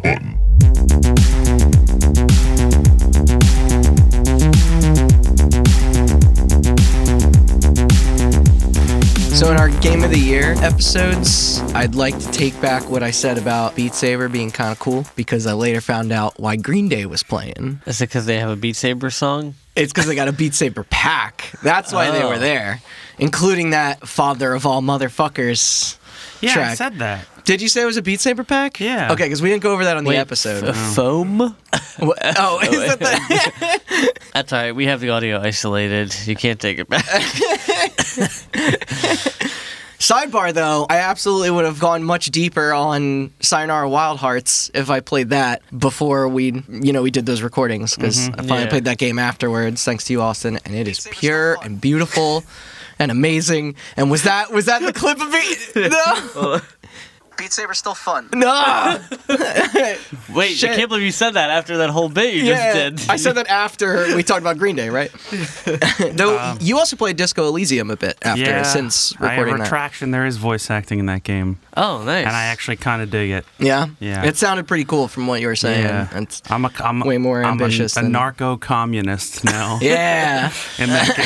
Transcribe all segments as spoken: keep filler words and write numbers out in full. Stop button. So in our Game of the Year episodes, I'd like to take back what I said about Beat Saber being kind of cool, because I later found out why Green Day was playing. Is it because they have a Beat Saber song? It's because they got a Beat Saber pack. That's why oh. they were there, including that Father of All Motherfuckers yeah, track. Yeah, I said that. Did you say it was a Beat Saber pack? Yeah. Okay, because we didn't go over that on Wait, the episode. F- oh. Foam? What? Oh, is that the... That's all right. We have the audio isolated. You can't take it back. Sidebar, though, I absolutely would have gone much deeper on Sayonara Wild Hearts if I played that before we, you know, we did those recordings, because mm-hmm. I finally yeah. played that game afterwards, thanks to you, Austin, and it is pure and beautiful and amazing. And was that was that the clip of it? No. Beat Saber's still fun. No! Wait, Shit. I can't believe you said that after that whole bit you yeah, just did. I said that after we talked about Green Day, right? Though um, you also played Disco Elysium a bit after, yeah, since recording I have retraction. That. There is voice acting in that game. Oh, nice. And I actually kind of dig it. Yeah? Yeah. It sounded pretty cool from what you were saying. Yeah. It's I'm, a, I'm way more I'm ambitious. I'm a, than... a narco-communist now. Yeah. In that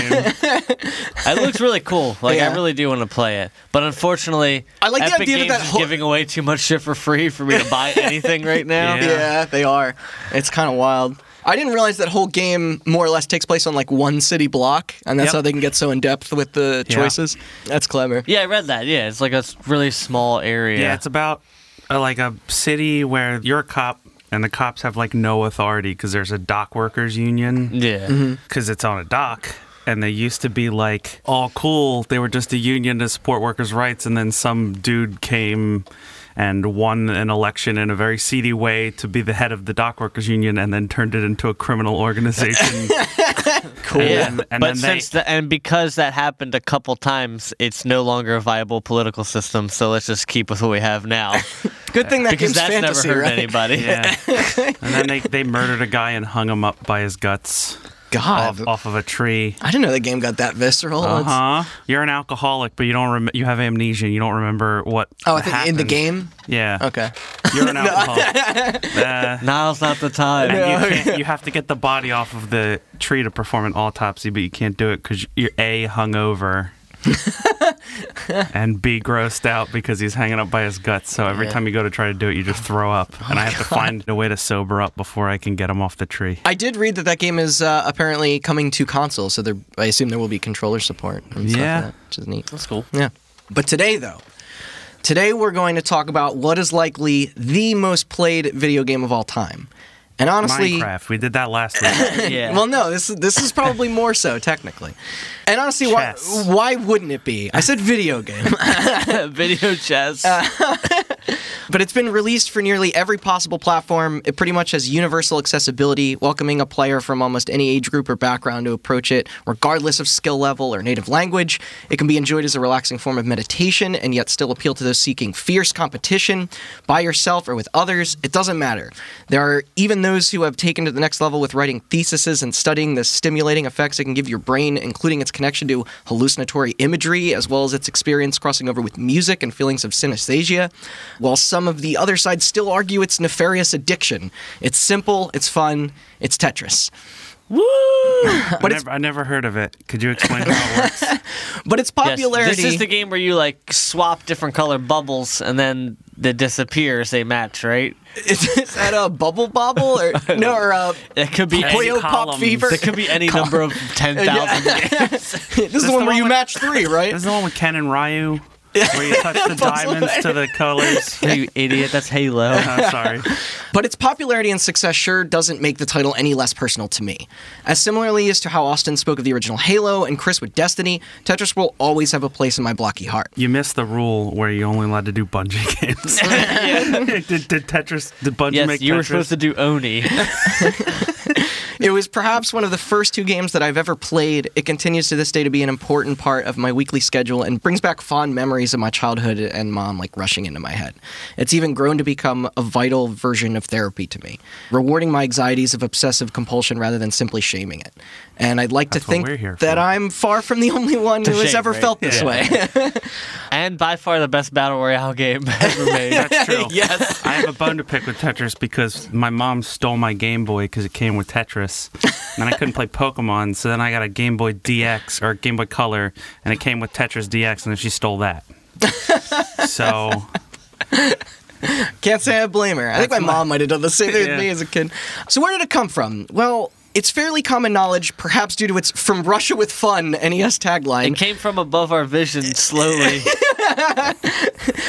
game. It looks really cool. Like, yeah. I really do want to play it. But unfortunately, I like Epic the idea Games that that whole... giving away too much shit for free for me to buy anything right now. Yeah. Yeah, they are. It's kind of wild. I didn't realize that whole game more or less takes place on like one city block, and that's yep. how they can get so in depth with the yeah. choices. That's clever. Yeah, I read that. Yeah, it's like a really small area. Yeah, it's about uh, like a city where you're a cop, and the cops have like no authority because there's a dock workers union. Yeah, because mm-hmm. it's on a dock. And they used to be, like, all cool. They were just a union to support workers' rights. And then some dude came and won an election in a very seedy way to be the head of the dock workers union, and then turned it into a criminal organization. Cool. And, and, and, but since they, the, and because that happened a couple times, it's no longer a viable political system, so let's just keep with what we have now. Good thing that because game's that's fantasy, never hurt right? anybody. Yeah. And then they, they murdered a guy and hung him up by his guts. God. Off, off of a tree. I didn't know the game got that visceral. Uh huh. You're an alcoholic, but you don't. Rem- you have amnesia. You don't remember what. Oh, I think happened. In the game. Yeah. Okay. You're an alcoholic. uh, Now's not the time. No. You, can't, you have to get the body off of the tree to perform an autopsy, but you can't do it because you're A, hungover, and B, grossed out because he's hanging up by his guts. So every yeah. time you go to try to do it, you just throw up. Oh, and I have God. to find a way to sober up before I can get him off the tree. I did read that that game is uh, apparently coming to console, so there, I assume there will be controller support and stuff yeah. like that, which is neat. That's cool. Yeah. But today, though, today we're going to talk about what is likely the most played video game of all time. And honestly, Minecraft. We did that last week. Yeah. Well, no, this this is probably more so technically. And honestly, chess. why why wouldn't it be? I said video game, video chess. Uh, but it's been released for nearly every possible platform. It pretty much has universal accessibility, welcoming a player from almost any age group or background to approach it, regardless of skill level or native language. It can be enjoyed as a relaxing form of meditation, and yet still appeal to those seeking fierce competition by yourself or with others. It doesn't matter. There are even those who have taken to the next level with writing theses and studying the stimulating effects it can give your brain, including its connection to hallucinatory imagery, as well as its experience crossing over with music and feelings of synesthesia. While some of the other side still argue its nefarious addiction, it's simple, it's fun, it's Tetris. Woo! But I, never, I never heard of it. Could you explain how it works? But its popularity... Yes, this is the game where you, like, swap different color bubbles, and then they disappear as they match, right? Is, is that a bubble bobble? Or, no, or a... It could be any pop fever. It could be any Col- number of ten thousand yeah. games. This is this the one the where one you with, match three, right? This is the one with Ken and Ryu. Where you touch the diamonds to the colors. You idiot, that's Halo. I'm sorry. But its popularity and success sure doesn't make the title any less personal to me. As similarly as to how Austin spoke of the original Halo and Chris with Destiny, Tetris will always have a place in my blocky heart. You missed the rule where you're only allowed to do Bungie games. did, did Tetris, did Bungie yes, make Tetris? Yes, you were supposed to do Oni. It was perhaps one of the first two games that I've ever played. It continues to this day to be an important part of my weekly schedule and brings back fond memories of my childhood and mom, like, rushing into my head. It's even grown to become a vital version of therapy to me, rewarding my anxieties of obsessive compulsion rather than simply shaming it. And I'd like That's to think that I'm far from the only one to who shame, has ever right? felt this yeah. way. and by far the best battle royale game ever made. That's true. Yes. I have a bone to pick with Tetris because my mom stole my Game Boy because it came with Tetris. And I couldn't play Pokemon, so then I got a Game Boy D X or Game Boy Color, and it came with Tetris D X, and then she stole that. So... Can't say I blame her. I That's think my, my mom might have done the same thing yeah. with me as a kid. So where did it come from? Well... It's fairly common knowledge, perhaps due to its From Russia with Fun N E S tagline. It came from above our vision slowly.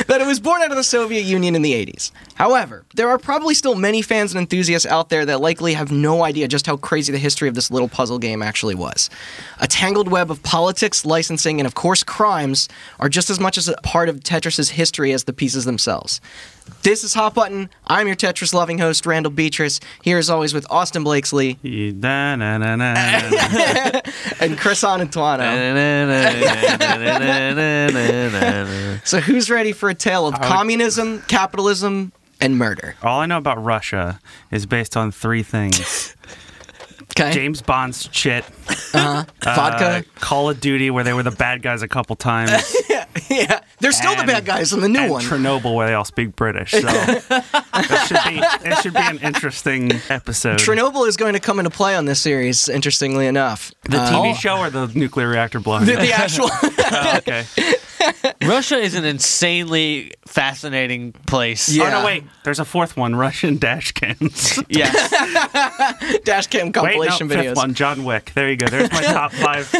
That it was born out of the Soviet Union in the eighties. However, there are probably still many fans and enthusiasts out there that likely have no idea just how crazy the history of this little puzzle game actually was. A tangled web of politics, licensing, and of course crimes are just as much as a part of Tetris's history as the pieces themselves. This is Hot Button. I'm your Tetris-loving host, Randall Beatrice, here as always with Austin Blakesley. And Chris Anantuano. So who's ready for a tale of communism, capitalism, and murder? All I know about Russia is based on three things. Okay. James Bond's shit. Uh-huh. Uh, Vodka. Call of Duty, where they were the bad guys a couple times. yeah, yeah. They're still and, the bad guys in the new and one. Chernobyl, where they all speak British. So that should be, it should be an interesting episode. Chernobyl is going to come into play on this series, interestingly enough. The uh, T V show or the nuclear reactor block? The, the actual. uh, okay. Russia is an insanely fascinating place. Yeah. Oh, no, wait. There's a fourth one, Russian dash cams. Yes. Dash cam compilation wait, no, videos. Fifth one, John Wick. There you go. There's my top five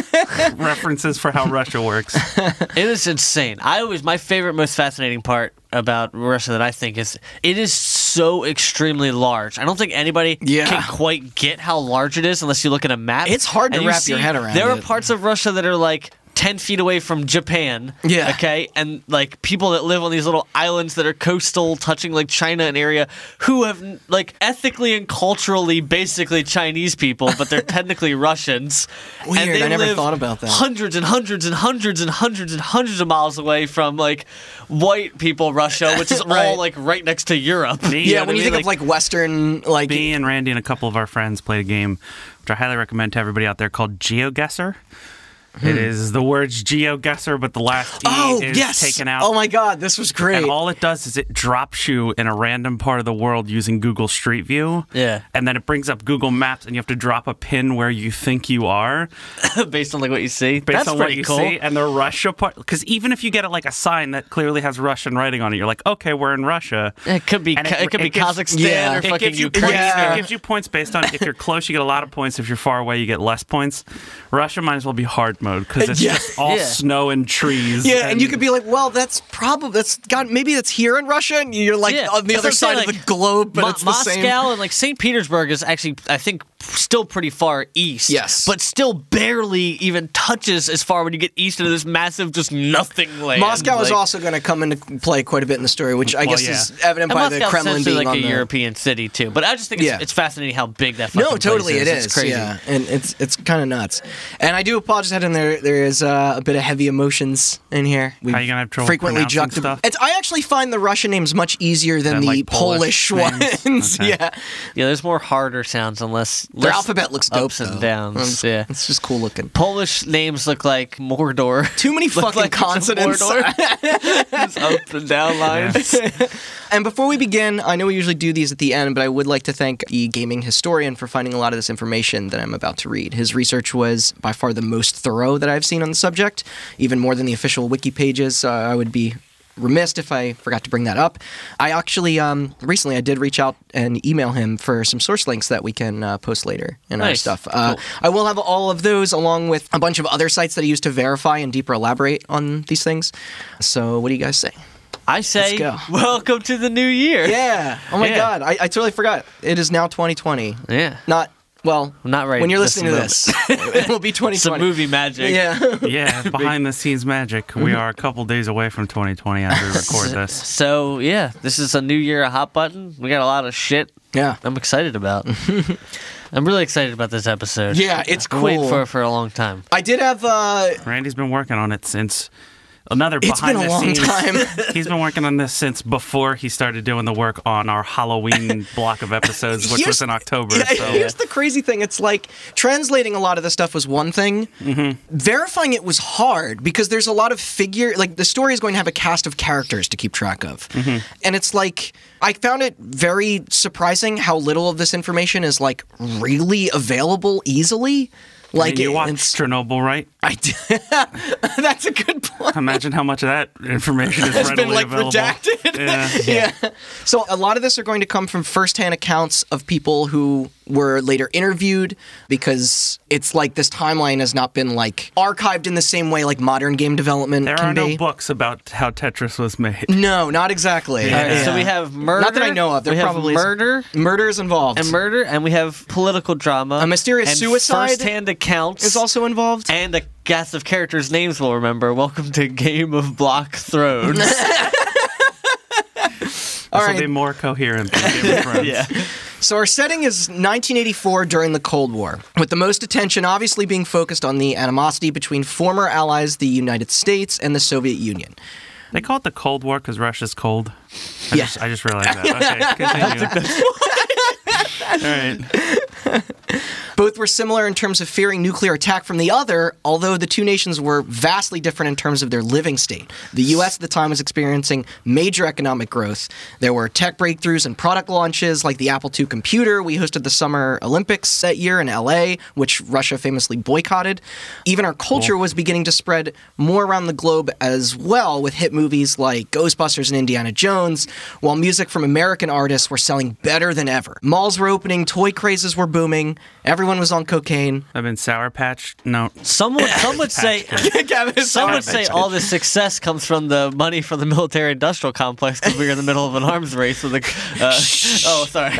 references for how Russia works. It is insane. I always, my favorite, most fascinating part about Russia that I think is, it is so extremely large. I don't think anybody yeah. can quite get how large it is unless you look at a map. It's hard to wrap you see, your head around There it. are parts of Russia that are like, ten feet away from Japan, yeah. okay? And, like, people that live on these little islands that are coastal, touching, like, China and area, who have, like, ethically and culturally basically Chinese people, but they're technically Russians. Weird, and they I never live thought about that. Hundreds and hundreds and hundreds and hundreds and hundreds of miles away from, like, white people Russia, which is right. all, like, right next to Europe. You yeah, when you mean? think like, of, like, Western, like... Me and Randy and a couple of our friends played a game, which I highly recommend to everybody out there, called GeoGuessr. Hmm. It is the words GeoGuessr, but the last E oh, is yes. taken out. Oh my god, this was great. And all it does is it drops you in a random part of the world using Google Street View. Yeah. And then it brings up Google Maps, and you have to drop a pin where you think you are. Based on like what you see? Based That's on pretty what you cool. see. And the Russia part, because even if you get like a sign that clearly has Russian writing on it, you're like, okay, we're in Russia. It could be it, it could it be gives, Kazakhstan yeah, or fucking Ukraine. Yeah. It gives you points based on, if you're close, you get a lot of points. If you're far away, you get less points. Russia might as well be hard mode because it's yeah. just all yeah. snow and trees. Yeah, and, and you could be like, well, that's probably that's God, maybe that's here in Russia, and you're like yeah. on the that's other side like, of the globe, but Mo- it's the Moscow same. Moscow and like Saint Petersburg is actually, I think, still pretty far east. Yes, but still barely even touches as far when you get east into this massive just nothing land. Moscow like, is also going to come into play quite a bit in the story, which I well, guess yeah. is evident and by Moscow the Kremlin being like on a the... European city too. But I just think it's, yeah. it's fascinating how big that. Fucking no, totally, place is. It is. It's crazy, yeah. and it's it's kind of nuts. And I do apologize. And there, there is uh, a bit of heavy emotions in here. We've How are you gonna have trouble frequently pronouncing stuff? It's, I actually find the Russian names much easier than, than the like Polish, Polish ones. Okay. Yeah, yeah. There's more harder sounds, unless their alphabet looks dope. Ups and though. downs. Um, yeah, it's just cool looking. Polish names look like Mordor. Too many fucking like consonants. It's up and down lines. Yeah. And before we begin, I know we usually do these at the end, but I would like to thank the gaming historian for finding a lot of this information that I'm about to read. His research was by far the most thorough that I've seen on the subject, even more than the official wiki pages. Uh, I would be remiss if I forgot to bring that up. I actually, um, recently I did reach out and email him for some source links that we can uh, post later in nice. our stuff. Uh, cool. I will have all of those along with a bunch of other sites that I use to verify and deeper elaborate on these things. So what do you guys say? I say, welcome to the new year. Yeah. Oh my yeah. God. I, I totally forgot. It is now twenty twenty. Yeah. Not... Well, not right. When you're listening to this, it will be twenty twenty. Some movie magic. Yeah, yeah. Behind the scenes magic. We are a couple days away from twenty twenty as we record this. So yeah, this is a new year, a hot button. We got a lot of shit. Yeah, I'm excited about. I'm really excited about this episode. Yeah, it's I've cool. Waiting for it for a long time. I did have. Uh, Randy's been working on it since Another behind the scenes. It's been a long time. He's been working on this since before he started doing the work on our Halloween block of episodes, which here's, was in October. Yeah, so. Here's the crazy thing. It's like translating a lot of the stuff was one thing. Mm-hmm. Verifying it was hard because there's a lot of figure. Like the story is going to have a cast of characters to keep track of. Mm-hmm. And it's like I found it very surprising how little of this information is like really available easily. Like you watched Chernobyl, right? I did. That's a good point. Imagine how much of that information is readily been, like, available. Redacted. Yeah. Yeah. yeah. So a lot of this are going to come from firsthand accounts of people who were later interviewed, because it's like this timeline has not been like archived in the same way like modern game development there can be. There are no books about how Tetris was made. No, not exactly. Yeah. Uh, yeah. So we have murder. Not that I know of. There we probably have murder. Is, murder is involved. And murder, and we have political drama. A mysterious and suicide. Firsthand accounts. Is also involved. And a cast of characters' names we'll remember. Welcome to Game of Block Thrones. This will right. be more coherent than Game of Thrones. Yeah. So our setting is nineteen eighty-four during the Cold War, with the most attention obviously being focused on the animosity between former allies, the United States, and the Soviet Union. They call it the Cold War because Russia's cold. I, yeah. just, I just realized that. Okay, continue. All right. Both were similar in terms of fearing nuclear attack from the other, although the two nations were vastly different in terms of their living state. The U S at the time was experiencing major economic growth. There were tech breakthroughs and product launches, like the Apple two computer. We hosted the Summer Olympics that year in L A, which Russia famously boycotted. Even our culture cool. was beginning to spread more around the globe as well, with hit movies like Ghostbusters and Indiana Jones, while music from American artists were selling better than ever. Malls were opening, toy crazes were booming, everyone Everyone was on cocaine. I've been Sour Patch. No. Some would, some would say, some would say all this success comes from the money from the military-industrial complex because we were in the middle of an arms race with the... Uh, oh, sorry.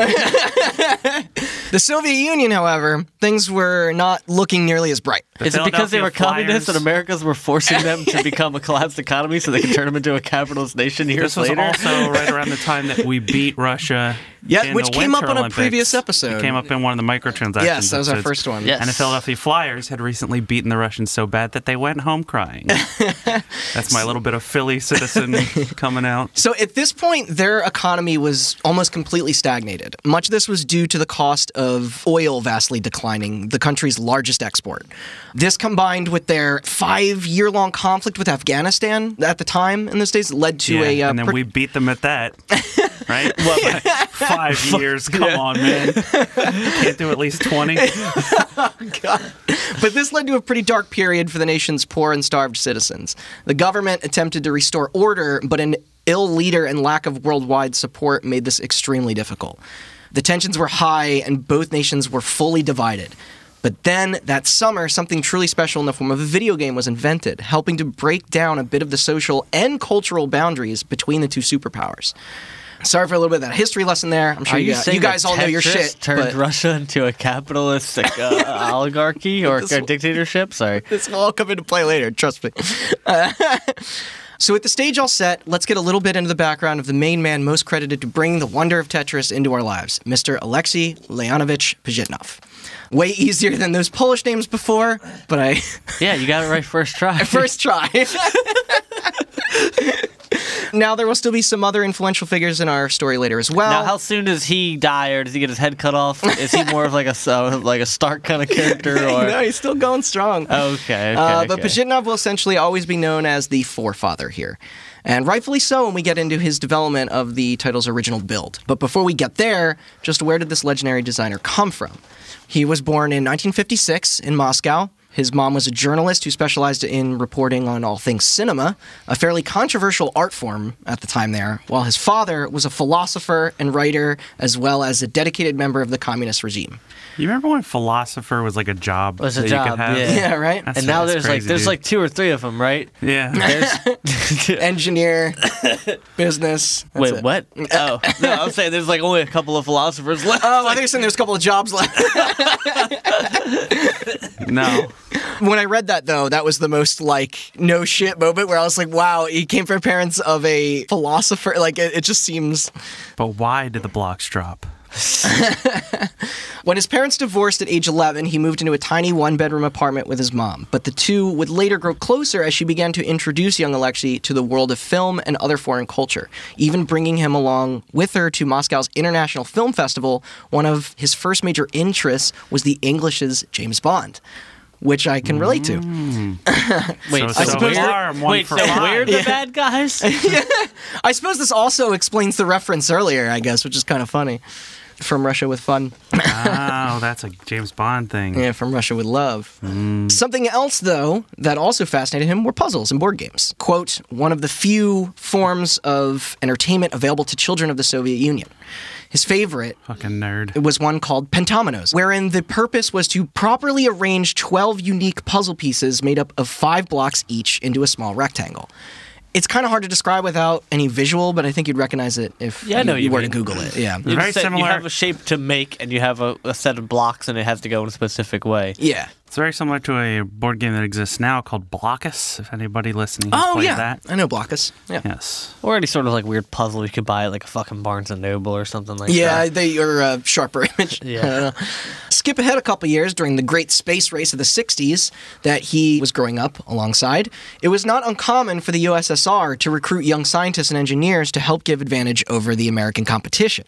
The Soviet Union, however, things were not looking nearly as bright. The Is it because they were communists and Americans were forcing them to become a collapsed economy so they could turn them into a capitalist nation years later? This was later. also right around the time that we beat Russia... Yeah, which came up on a previous episode. It came up in one of the microtransactions. Yes, that was our first one. Yes. And the Philadelphia Flyers had recently beaten the Russians so bad that they went home crying. That's my little bit of Philly citizen coming out. So at this point, their economy was almost completely stagnated. Much of this was due to the cost of oil vastly declining, the country's largest export. This combined with their five-year-long conflict with Afghanistan at the time in those days led to yeah, a... Uh, and then per- we beat them at that, right? Well, yeah. Five years, come yeah. on, man. Can't do at least twenty. Oh, God. But this led to a pretty dark period for the nation's poor and starved citizens. The government attempted to restore order, but an ill leader and lack of worldwide support made this extremely difficult. The tensions were high, and both nations were fully divided. But then, that summer, something truly special in the form of a video game was invented, helping to break down a bit of the social and cultural boundaries between the two superpowers. Sorry for a little bit of that history lesson there. I'm sure you, you, you guys all Tetris know your shit. Turned but... Russia into a capitalistic uh, oligarchy or a dictatorship. Sorry, this will all come into play later. Trust me. Uh, so with the stage all set, let's get a little bit into the background of the main man most credited to bring the wonder of Tetris into our lives, Mister Alexey Leonovich Pajitnov. Way easier than those Polish names before, but I... yeah, you got it right first try. First try. Now, there will still be some other influential figures in our story later as well. Now, how soon does he die, or does he get his head cut off? Is he more of like a uh, like a Stark kind of character? Or... No, he's still going strong. Okay, okay, uh, But okay. Pajitnov will essentially always be known as the forefather here. And rightfully so when we get into his development of the title's original build. But before we get there, just where did this legendary designer come from? He was born in nineteen fifty-six in Moscow. His mom was a journalist who specialized in reporting on all things cinema, a fairly controversial art form at the time there, while his father was a philosopher and writer, as well as a dedicated member of the communist regime. You remember when philosopher was like a job? Was a job, you could have? Yeah. yeah, right? That's and now there's crazy, like there's dude. like two or three of them, right? Yeah. Engineer, business. Wait, it. what? Oh, no, I'm saying there's like only a couple of philosophers left. Oh, I think you're saying there's a couple of jobs left. No. When I read that, though, that was the most, like, no shit moment where I was like, wow, he came from parents of a philosopher. Like, it, it just seems... But why did the blocks drop? When his parents divorced at age eleven, he moved into a tiny one-bedroom apartment with his mom. But the two would later grow closer as she began to introduce young Alexey to the world of film and other foreign culture, even bringing him along with her to Moscow's International Film Festival. One of his first major interests was the English's James Bond, which I can relate to. Mm. Wait, so, I so we are one wait, for so we're the yeah. bad guys? Yeah. I suppose this also explains the reference earlier, I guess, which is kind of funny. From Russia with Fun. Oh, that's a James Bond thing. Yeah, From Russia with Love. Mm. Something else, though, that also fascinated him were puzzles and board games. Quote, one of the few forms of entertainment available to children of the Soviet Union. His favorite fucking nerd. It was one called Pentominoes, wherein the purpose was to properly arrange twelve unique puzzle pieces made up of five blocks each into a small rectangle. It's kind of hard to describe without any visual, but I think you'd recognize it if yeah, you, no, you, you were mean. to Google it. Yeah, it's very similar. You have a shape to make, and you have a, a set of blocks, and it has to go in a specific way. Yeah. It's very similar to a board game that exists now called Blokus, if anybody listening has oh, played yeah. that. I know Blokus. Yeah. Yes. Or any sort of like weird puzzle you could buy at like a fucking Barnes and Noble or something like yeah, that. Yeah, they are a sharper image. Yeah. Skip ahead a couple years during the great space race of the sixties that he was growing up alongside. It was not uncommon for the U S S R to recruit young scientists and engineers to help give advantage over the American competition.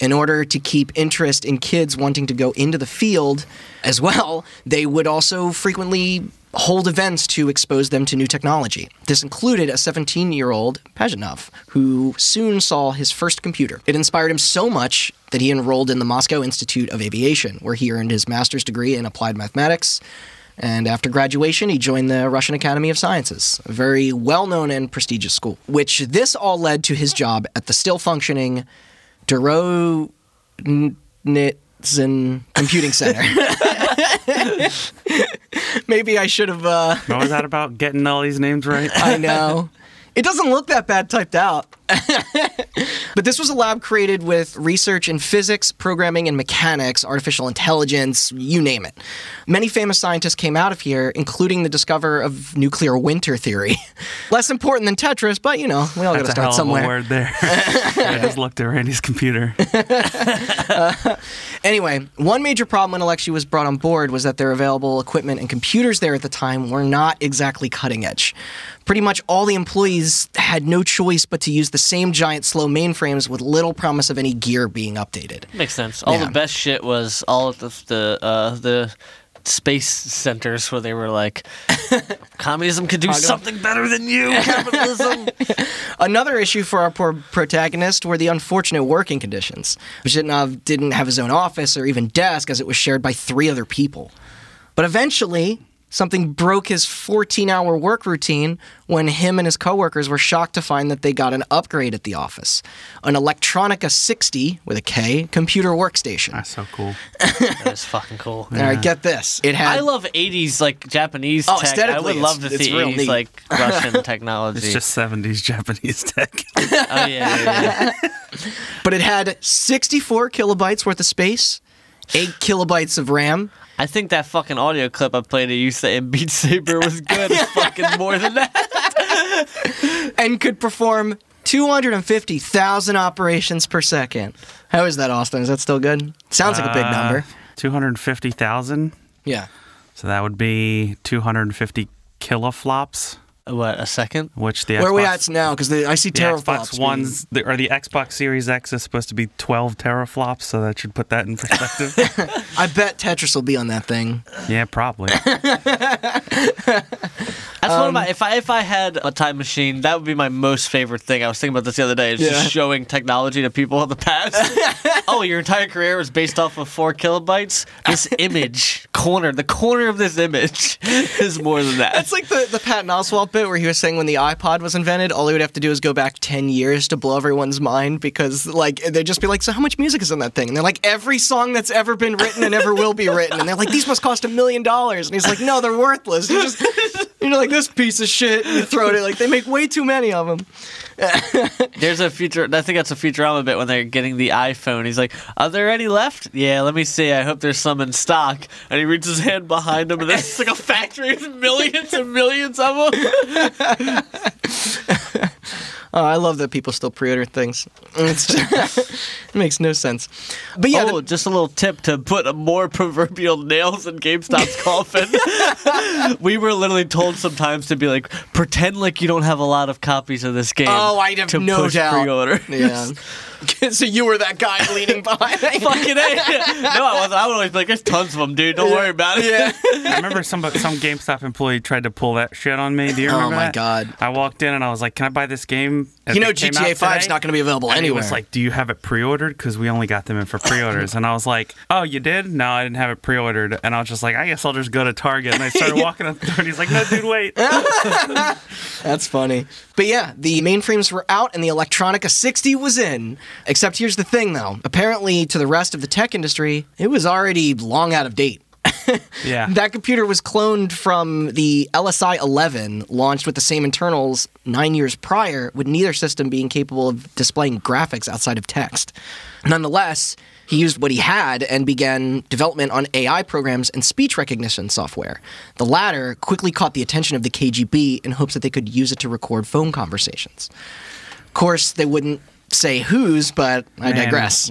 In order to keep interest in kids wanting to go into the field as well, they would also frequently hold events to expose them to new technology. This included a seventeen-year-old Pajitnov, who soon saw his first computer. It inspired him so much that he enrolled in the Moscow Institute of Aviation, where he earned his master's degree in applied mathematics. And after graduation, he joined the Russian Academy of Sciences, a very well-known and prestigious school, which this all led to his job at the still-functioning Darrow Nitzin Computing Center. Maybe I should have... Uh... What was that about? Getting all these names right? I know. It doesn't look that bad typed out. But this was a lab created with research in physics, programming and mechanics, artificial intelligence, you name it. Many famous scientists came out of here, including the discoverer of nuclear winter theory. Less important than Tetris, but, you know, we all got to start somewhere. That's a hell of a word there. I just looked at Randy's computer. uh, anyway, one major problem when Alexey was brought on board was that their available equipment and computers there at the time were not exactly cutting edge. Pretty much all the employees had no choice but to use the same giant slow mainframes with little promise of any gear being updated. Makes sense. All yeah. the best shit was all of the uh, the space centers where they were like, communism could do something better than you, capitalism. Another issue for our poor protagonist were the unfortunate working conditions. Pajitnov didn't have his own office or even desk, as it was shared by three other people. But eventually... something broke his fourteen-hour work routine when him and his coworkers were shocked to find that they got an upgrade at the office. An Electronica sixty, with a K, computer workstation. That's so cool. That is fucking cool. Yeah. All right, get this. It had... I love eighties, like, Japanese oh, tech. I would love to see eighties, neat. like, Russian technology. It's just seventies Japanese tech. Oh, yeah, yeah, yeah. But it had sixty-four kilobytes worth of space, eight kilobytes of RAM. I think that fucking audio clip I played of you saying Beat Saber was good is fucking more than that. And could perform two hundred fifty thousand operations per second. How is that, Austin? Is that still good? Sounds uh, like a big number. two hundred fifty thousand? Yeah. So that would be two hundred fifty kiloflops. What, a second? Which the Xbox, where are we at now? Because I see teraflops. The Xbox One's, the, or the Xbox Series X is supposed to be twelve teraflops, so that should put that in perspective. I bet Tetris will be on that thing. Yeah, probably. That's um, one of my. If I if I had a time machine, that would be my most favorite thing. I was thinking about this the other day. It's yeah. just showing technology to people in the past. Oh, your entire career was based off of four kilobytes. This image corner, the corner of this image is more than that. That's like the the Patton Oswalt bit where he was saying when the iPod was invented, all he would have to do is go back ten years to blow everyone's mind because like they'd just be like, so how much music is on that thing? And they're like, every song that's ever been written and ever will be written. And they're like, these must cost a million dollars. And he's like, no, they're worthless. You just you know, like, this piece of shit, and you throw it in. Like, they make way too many of them. There's a future, I think that's a Futurama bit when they're getting the iPhone. He's like, are there any left? Yeah, let me see. I hope there's some in stock. And he reaches his hand behind him, and there's like a factory with millions and millions of them. Oh, I love that people still pre-order things. It's just, it makes no sense. But yeah, oh, the, just a little tip to put more proverbial nails in GameStop's coffin. We were literally told sometimes to be like, pretend like you don't have a lot of copies of this game. Oh, I have to no push doubt. Pre-order. Yeah. So you were that guy leaning behind. Fucking A. No, I wasn't. I would always be like, there's tons of them, dude. Don't worry about it. Yeah. I remember some some GameStop employee tried to pull that shit on me. Do you remember that? Oh, my that? God. I walked in and I was like, can I buy this game? You know G T A five is not going to be available anywhere. And he was like, do you have it pre-ordered? Because we only got them in for pre-orders. And I was like, oh, you did? No, I didn't have it pre-ordered. And I was just like, I guess I'll just go to Target. And I started walking up there and he's like, no, dude, wait. That's funny. But yeah, the mainframes were out and the Electronica sixty was in. Except here's the thing, though. Apparently, to the rest of the tech industry, it was already long out of date. Yeah. That computer was cloned from the L S I eleven, launched with the same internals nine years prior, with neither system being capable of displaying graphics outside of text. Nonetheless, he used what he had and began development on A I programs and speech recognition software. The latter quickly caught the attention of the K G B in hopes that they could use it to record phone conversations. Of course, they wouldn't say whose, but I Man. digress.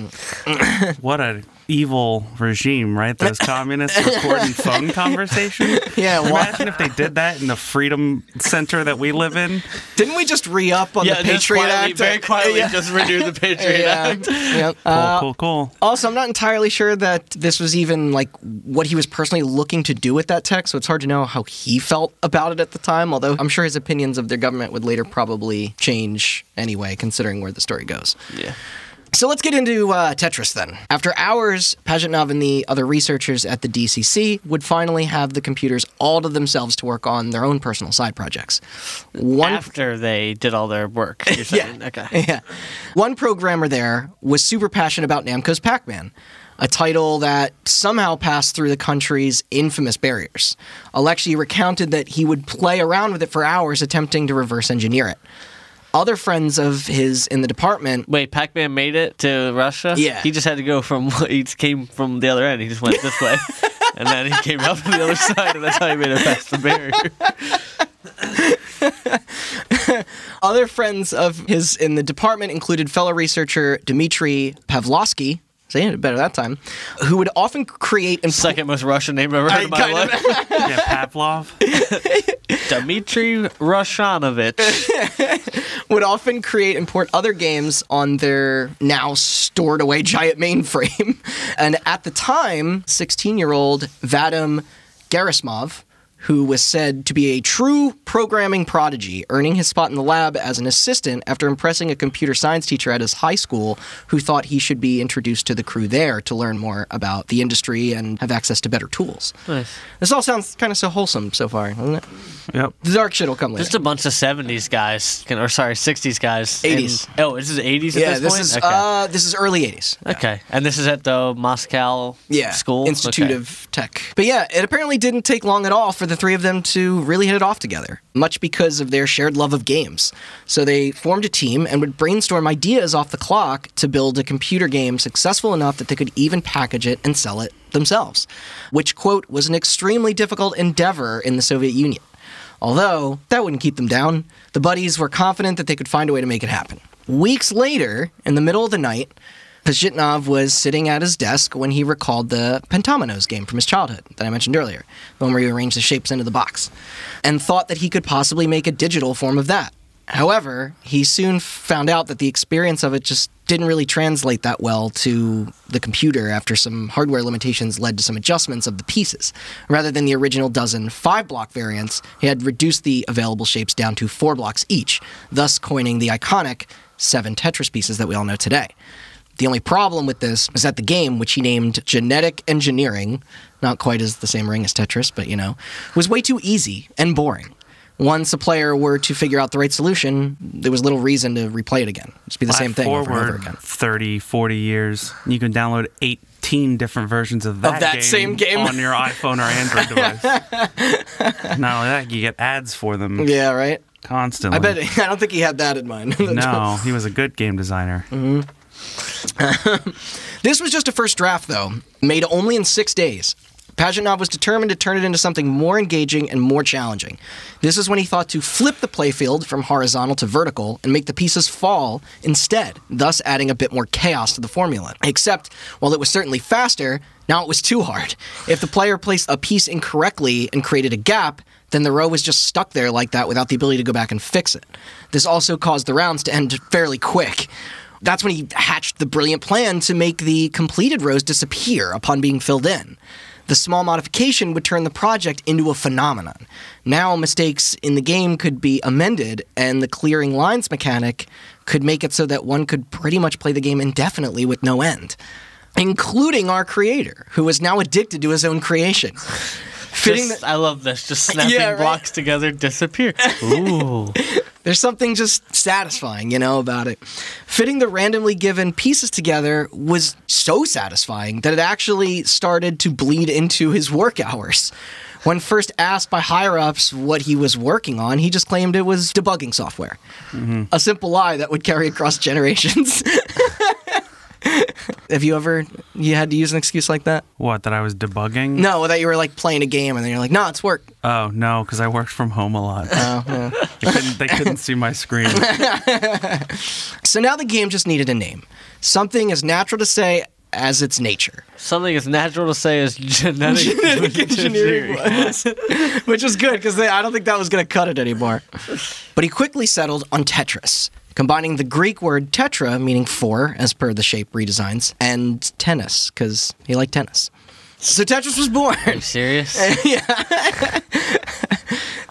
What a... evil regime, right? Those communists recording phone conversations. Yeah, well, imagine if they did that in the freedom center that we live in. Didn't we just re-up on yeah, the Patriot quietly, Act? Very quietly, yeah. Just renew the Patriot yeah. Act. Yep. Uh, cool, cool, cool. Also, I'm not entirely sure that this was even like what he was personally looking to do with that tech, so it's hard to know how he felt about it at the time, although I'm sure his opinions of their government would later probably change anyway, considering where the story goes. Yeah. So let's get into uh, Tetris then. After hours, Pajitnov and the other researchers at the D C C would finally have the computers all to themselves to work on their own personal side projects. One... After they did all their work, you're saying? Yeah. Okay. Yeah. One programmer there was super passionate about Namco's Pac-Man, a title that somehow passed through the country's infamous barriers. Alexey recounted that he would play around with it for hours attempting to reverse engineer it. Other friends of his in the department... Wait, Pac-Man made it to Russia? Yeah. He just had to go from... He came from the other end. He just went this way. And then he came up from the other side, and that's how he made it past the barrier. Other friends of his in the department included fellow researcher Dmitry Pavlovsky... So you did better that time. Who would often create and second pl- most Russian name I've ever heard in my life. Yeah, Pavlov. Dmitry Roshanovich. Would often create and port other games on their now stored away giant mainframe. And at the time, sixteen-year-old Vadim Gerasimov, who was said to be a true programming prodigy, earning his spot in the lab as an assistant after impressing a computer science teacher at his high school who thought he should be introduced to the crew there to learn more about the industry and have access to better tools. Nice. This all sounds kind of so wholesome so far, doesn't it? Yep. The dark shit will come later. Just a bunch of seventies guys, or sorry, sixties guys. eighties. And, oh, this is eighties yeah, at this, this point? Is, okay. uh, this is early eighties. Yeah. Okay. And this is at the Moscow yeah, School? Institute okay. of Tech. But yeah, it apparently didn't take long at all for the three of them to really hit it off together, much because of their shared love of games. So they formed a team and would brainstorm ideas off the clock to build a computer game successful enough that they could even package it and sell it themselves, which, quote, was an extremely difficult endeavor in the Soviet Union. Although, that wouldn't keep them down. The buddies were confident that they could find a way to make it happen. Weeks later, in the middle of the night, Pajitnov was sitting at his desk when he recalled the Pentominoes game from his childhood that I mentioned earlier, the one where you arrange the shapes into the box, and thought that he could possibly make a digital form of that. However, he soon found out that the experience of it just didn't really translate that well to the computer after some hardware limitations led to some adjustments of the pieces. Rather than the original dozen five-block variants, he had reduced the available shapes down to four blocks each, thus coining the iconic seven Tetris pieces that we all know today. The only problem with this is that the game, which he named Genetic Engineering, not quite as the same ring as Tetris, but you know, was way too easy and boring. Once a player were to figure out the right solution, there was little reason to replay it again. It'd just be the Life same thing forward, over and over again. thirty, forty years, you can download eighteen different versions of that, of that game, same game on your iPhone or Android device. Not only that, you get ads for them. Yeah, right? Constantly. I bet. I don't think he had that in mind. No, he was a good game designer. Mm-hmm. This was just a first draft, though, made only in six days. Pajitnov was determined to turn it into something more engaging and more challenging. This is when he thought to flip the playfield from horizontal to vertical and make the pieces fall instead, thus adding a bit more chaos to the formula. Except, while it was certainly faster, now it was too hard. If the player placed a piece incorrectly and created a gap, then the row was just stuck there like that without the ability to go back and fix it. This also caused the rounds to end fairly quick. That's when he hatched the brilliant plan to make the completed rows disappear upon being filled in. The small modification would turn the project into a phenomenon. Now mistakes in the game could be amended, and the clearing lines mechanic could make it so that one could pretty much play the game indefinitely with no end. Including our creator, who is now addicted to his own creations. Fitting just, the- I love this. Just snapping yeah, right? blocks together, disappear. Ooh. There's something just satisfying, you know, about it. Fitting the randomly given pieces together was so satisfying that it actually started to bleed into his work hours. When first asked by higher-ups what he was working on, he just claimed it was debugging software. Mm-hmm. A simple lie that would carry across generations. Have you ever you had to use an excuse like that? What, that I was debugging? No, that you were like playing a game and then you're like, no, it's work. Oh, no, because I worked from home a lot. Oh, yeah. they, couldn't, they couldn't see my screen. So now the game just needed a name. Something as natural to say as its nature. Something as natural to say as genetic, genetic engineering was. Which was good because I don't think that was going to cut it anymore. But he quickly settled on Tetris, combining the Greek word tetra, meaning four, as per the shape redesigns, and tennis, because he liked tennis. So Tetris was born. Are you serious? Yeah.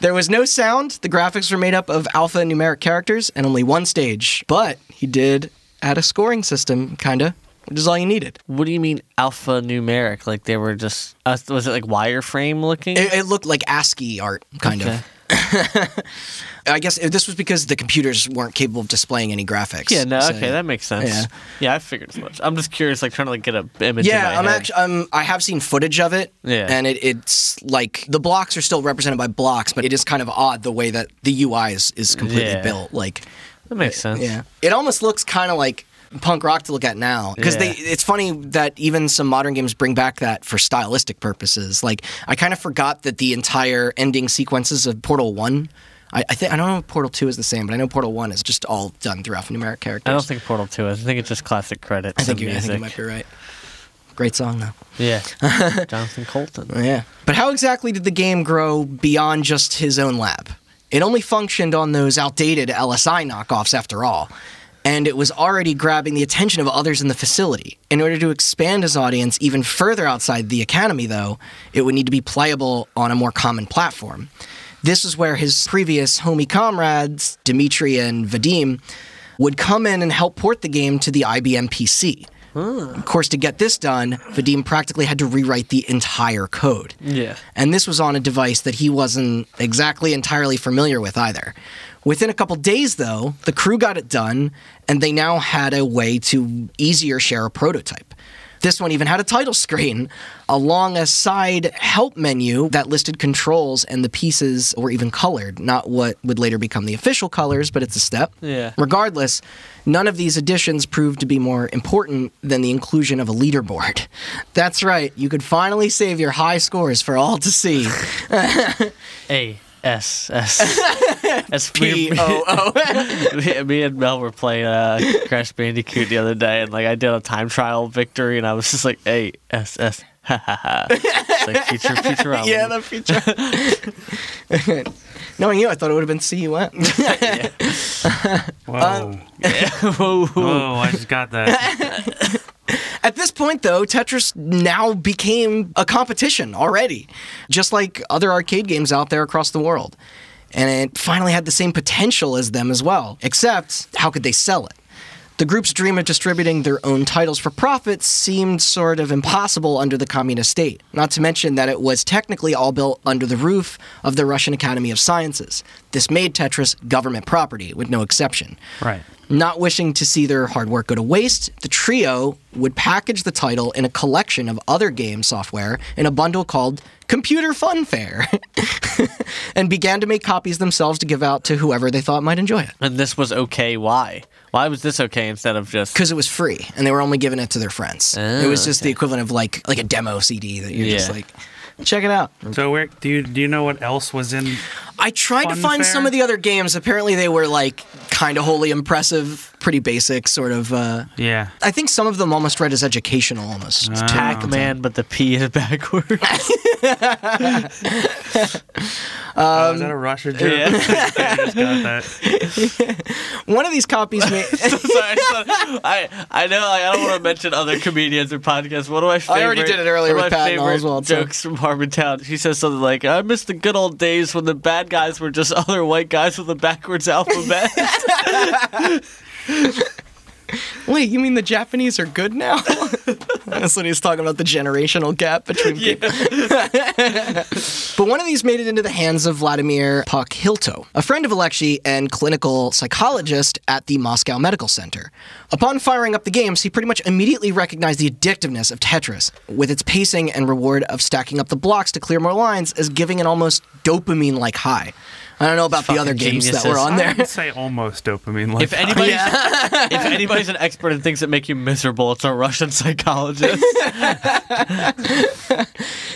There was no sound, the graphics were made up of alphanumeric characters, and only one stage. But he did add a scoring system, kinda, which is all you needed. What do you mean alphanumeric? Like they were just, uh, was it like wireframe looking? It, it looked like ASCII art, kind okay. of. I guess this was because the computers weren't capable of displaying any graphics. Yeah, no, so, okay, that makes sense. Yeah. yeah, I figured as much. I'm just curious, like, trying to like, get an image yeah, in my I'm head. Yeah, um, I have seen footage of it, yeah. and it, it's, like, the blocks are still represented by blocks, but it is kind of odd the way that the U I is, is completely yeah. built. Like, that makes it, sense. Yeah, it almost looks kind of like punk rock to look at now, because yeah. they it's funny that even some modern games bring back that for stylistic purposes. Like, I kind of forgot that the entire ending sequences of Portal one, I, I think I don't know if Portal two is the same, but I know Portal one is just all done through alphanumeric characters. I don't think Portal two is. I think it's just classic credits. I think, you, I think you might be right. Great song, though. Yeah. Jonathan Colton. Yeah. But how exactly did the game grow beyond just his own lab? It only functioned on those outdated L S I knockoffs, after all. And it was already grabbing the attention of others in the facility. In order to expand his audience even further outside the academy, though, it would need to be playable on a more common platform. This is where his previous homie comrades, Dmitry and Vadim, would come in and help port the game to the I B M P C. Huh. Of course, to get this done, Vadim practically had to rewrite the entire code. Yeah. And this was on a device that he wasn't exactly entirely familiar with either. Within a couple days, though, the crew got it done, and they now had a way to easier share a prototype. This one even had a title screen, along a side help menu that listed controls, and the pieces were even colored, not what would later become the official colors, but it's a step. Yeah. Regardless, none of these additions proved to be more important than the inclusion of a leaderboard. That's right, you could finally save your high scores for all to see. Hey. S S P O O. Me and Mel were playing uh, Crash Bandicoot the other day, and like I did a time trial victory, and I was just like, "Hey, S S ha ha ha." It's like future, Futurama. Yeah, the future. Knowing you, I thought it would have been C U M. Whoa! Um, yeah. Whoa! Whoa! I just got that. At this point, though, Tetris now became a competition already, just like other arcade games out there across the world. And it finally had the same potential as them as well, except how could they sell it? The group's dream of distributing their own titles for profit seemed sort of impossible under the communist state, not to mention that it was technically all built under the roof of the Russian Academy of Sciences. This made Tetris government property, with no exception. Right. Not wishing to see their hard work go to waste, the trio would package the title in a collection of other game software in a bundle called Computer Fun Fair, and began to make copies themselves to give out to whoever they thought might enjoy it. And this was okay, why? Why was this okay instead of just... Because it was free, and they were only giving it to their friends. Oh, it was just okay. The equivalent of like like a demo C D that you're yeah. just like... Check it out. So, where, do you do you know what else was in? I tried Fun to find Fair? Some of the other games. Apparently, they were like kind of wholly impressive, pretty basic, sort of. Uh, yeah. I think some of them almost read as educational, almost. Oh. Pac-Man, but the P is backwards. um, oh, is that a Russia joke? Yeah. I just got that. One of these copies. Made... so sorry, so, I I know like, I don't want to mention other comedians or podcasts. What do I? I already did it earlier with Patton Oswalt. Jokes from Harmontown. She says something like, "I miss the good old days when the bad guys were just other white guys with a backwards alphabet." Wait, you mean the Japanese are good now? That's when he's talking about the generational gap between people. Yeah. But one of these made it into the hands of Vladimir Pakhilto, a friend of Alexey and clinical psychologist at the Moscow Medical Center. Upon firing up the games, he pretty much immediately recognized the addictiveness of Tetris, with its pacing and reward of stacking up the blocks to clear more lines as giving an almost dopamine-like high. I don't know about the other geniuses. Games that were on there. I would say almost dopamine. Like if anybody's, yeah. if anybody's an expert in things that make you miserable, it's a Russian psychologist.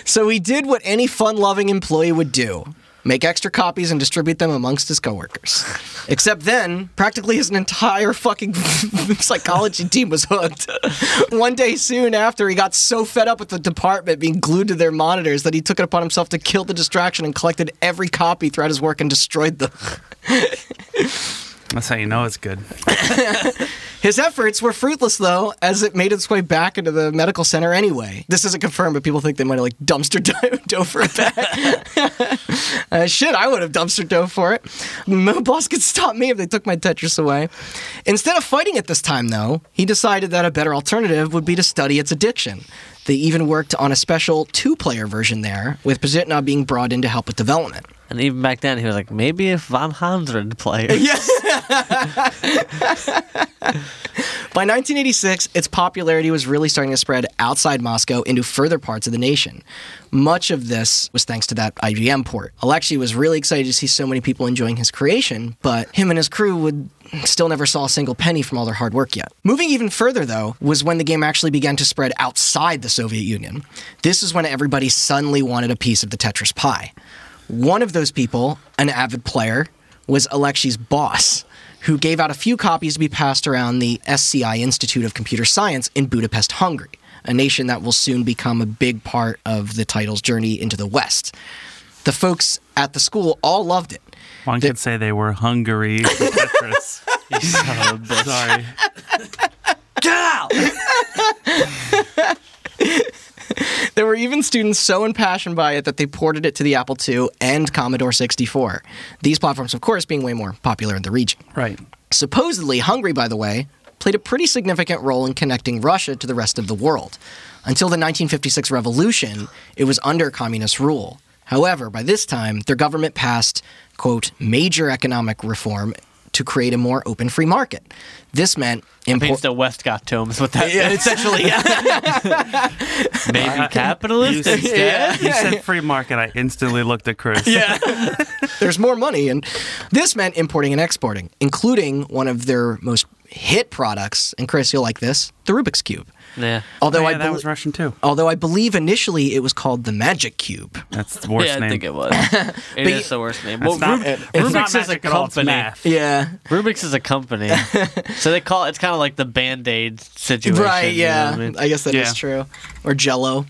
So he did what any fun-loving employee would do. Make extra copies and distribute them amongst his coworkers. Except then, practically his entire fucking psychology team was hooked. One day soon after, he got so fed up with the department being glued to their monitors that he took it upon himself to kill the distraction and collected every copy throughout his work and destroyed them. That's how you know it's good. His efforts were fruitless, though, as it made its way back into the medical center anyway. This isn't confirmed, but people think they might have, like, dumpster dived over it back. uh, shit, I would have dumpster dove for it. No boss could stop me if they took my Tetris away. Instead of fighting it this time, though, he decided that a better alternative would be to study its addiction. They even worked on a special two-player version there, with Pajitnov being brought in to help with development. And even back then, he was like, maybe if one hundred players. Yeah. By nineteen eighty-six, its popularity was really starting to spread outside Moscow into further parts of the nation. Much of this was thanks to that I B M port. Alexey was really excited to see so many people enjoying his creation, but him and his crew would... still never saw a single penny from all their hard work yet. Moving even further, though, was when the game actually began to spread outside the Soviet Union. This is when everybody suddenly wanted a piece of the Tetris pie. One of those people, an avid player, was Alexey's boss, who gave out a few copies to be passed around the S C K I Institute of Computer Science in Budapest, Hungary, a nation that will soon become a big part of the title's journey into the West. The folks at the school all loved it. One could say they were hungry for Tetris. You son of a bitch. Sorry. Get out! There were even students so impassioned by it that they ported it to the Apple two and Commodore sixty-four. These platforms, of course, being way more popular in the region. Right. Supposedly, Hungary, by the way, played a pretty significant role in connecting Russia to the rest of the world. Until the nineteen fifty-six revolution, it was under communist rule. However, by this time, their government passed, quote, major economic reform to create a more open free market. This meant... Impor- that means the West got to them is what that yeah, essentially, yeah. Maybe uh, capitalist you instead? Yeah. You said free market, I instantly looked at Chris. Yeah. There's more money, and this meant importing and exporting, including one of their most hit products, and Chris, you'll like this, the Rubik's Cube. Yeah. Although oh, yeah, I be- that was Russian too. Although I believe initially it was called the Magic Cube. That's the worst yeah, name. Yeah, I think it was. It is the worst name. Well, not, Rub- it, Rubik's is a company. Yeah. Rubik's is a company. So they call it, it's kind of like the Band-Aid situation. Right, yeah. You know what I mean? I guess that yeah. is true. Or Jell-O.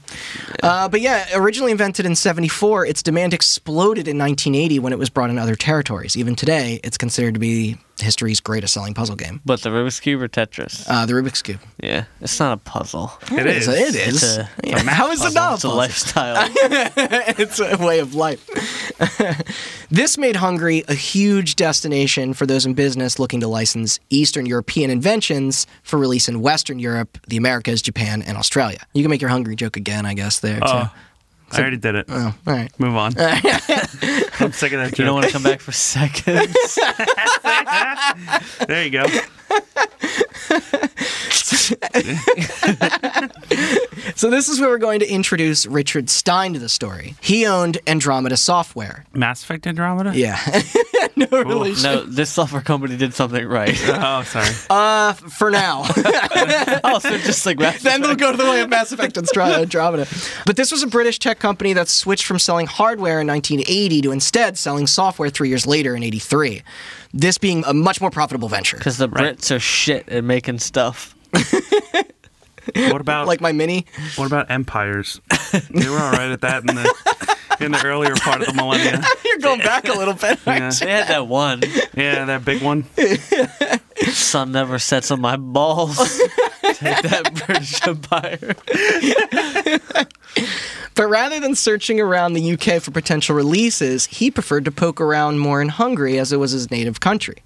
Yeah. Uh, but yeah, originally invented in seventy-four, its demand exploded in nineteen eighty when it was brought in other territories. Even today, it's considered to be history's greatest selling puzzle game. But the Rubik's Cube or Tetris? Uh, the Rubik's Cube. Yeah. It's not a puzzle. It, it is. is. It is. It's a, yeah. How is it not a puzzle? It's a lifestyle. It's a way of life. This made Hungary a huge destination for those in business looking to license Eastern European inventions for release in Western Europe, the Americas, Japan, and Australia. You can make your Hungary joke again, I guess, there, uh, too. So, I already did it. Oh, all right. Move on. I'm sick of that joke. You don't want to come back for seconds? There you go. So this is where we're going to introduce Richard Stein to the story. He owned Andromeda Software. Mass Effect Andromeda? Yeah. No cool. relation. No, this software company did something right. Oh, sorry. Uh, for now. Oh, so just like Mass Effect. Then they'll go to the way of Mass Effect Andromeda. But this was a British tech company that switched from selling hardware in nineteen eighty to instead selling software three years later in eighty-three. This being a much more profitable venture. Because the right. Brits are shit at making stuff. What about like my mini? What about empires? They were all right at that in the in the earlier part of the millennium. You're going back a little bit. Yeah. They had that one. Yeah, that big one. Sun never sets on my balls. Take that, British Empire. But rather than searching around the U K for potential releases, he preferred to poke around more in Hungary, as it was his native country.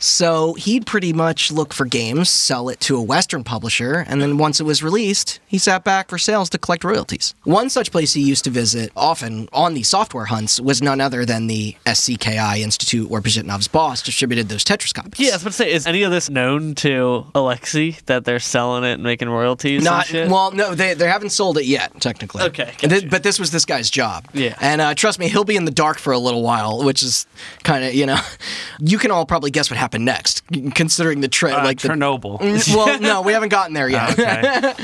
So he'd pretty much look for games, sell it to a Western publisher, and then once it was released, he sat back for sales to collect royalties. One such place he used to visit, often on these software hunts, was none other than the S C K I Institute, where Pajitnov's boss distributed those Tetris copies. Yeah, I was about to say, is any of this known to Alexey, that they're selling it and making royalties Not, and shit? Well, no, they, they haven't sold it yet, technically. Okay. This, but this was this guy's job. Yeah. And uh, trust me, he'll be in the dark for a little while, which is kind of, you know, you can all probably guess what happened. Happen next, considering the trend, uh, like Chernobyl. The, well, no, we haven't gotten there yet. Oh, okay.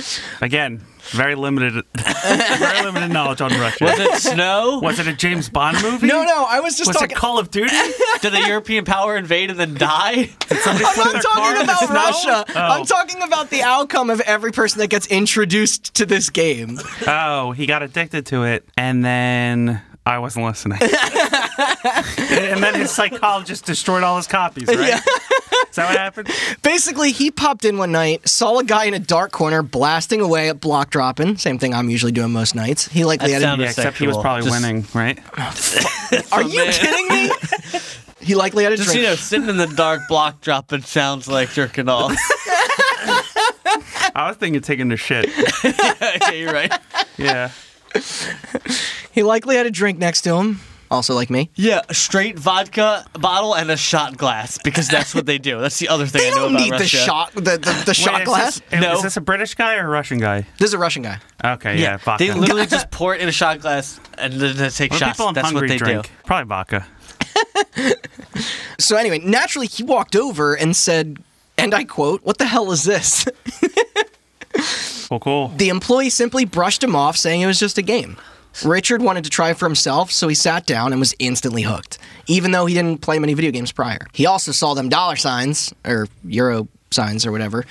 Again, very limited, very limited knowledge on Russia. Was it snow? Was it a James Bond movie? No, no, I was just was talking. Was it Call of Duty? Did the European power invade and then die? I'm not talking about Russia. Oh. I'm talking about the outcome of every person that gets introduced to this game. Oh, he got addicted to it, and then. I wasn't listening. And then his psychologist destroyed all his copies, right? Yeah. Is that what happened? Basically, he popped in one night, saw a guy in a dark corner blasting away at block dropping. Same thing I'm usually doing most nights. He likely had a, yeah, except he was probably Just... winning, right? Are you kidding me? He likely had a Just, drink. Just, you know, sitting in the dark block dropping sounds like jerking off. I was thinking taking a shit. Yeah, okay, you're right. Yeah. He likely had a drink next to him, also like me. Yeah, a straight vodka bottle and a shot glass, because that's what they do. That's the other thing they I know about Russia. They don't need the shot, the, the, the Wait, shot glass. This, no. Is this a British guy or a Russian guy? This is a Russian guy. Okay, yeah, yeah vodka. They literally just pour it in a shot glass and then they take what shots. People in that's Hungary what they drink? Do. Probably vodka. So anyway, naturally he walked over and said, and I quote, "What the hell is this?" Well, cool. The employee simply brushed him off, saying it was just a game. Richard wanted to try for himself, so he sat down and was instantly hooked, even though he didn't play many video games prior. He also saw them dollar signs, or euro signs, or whatever,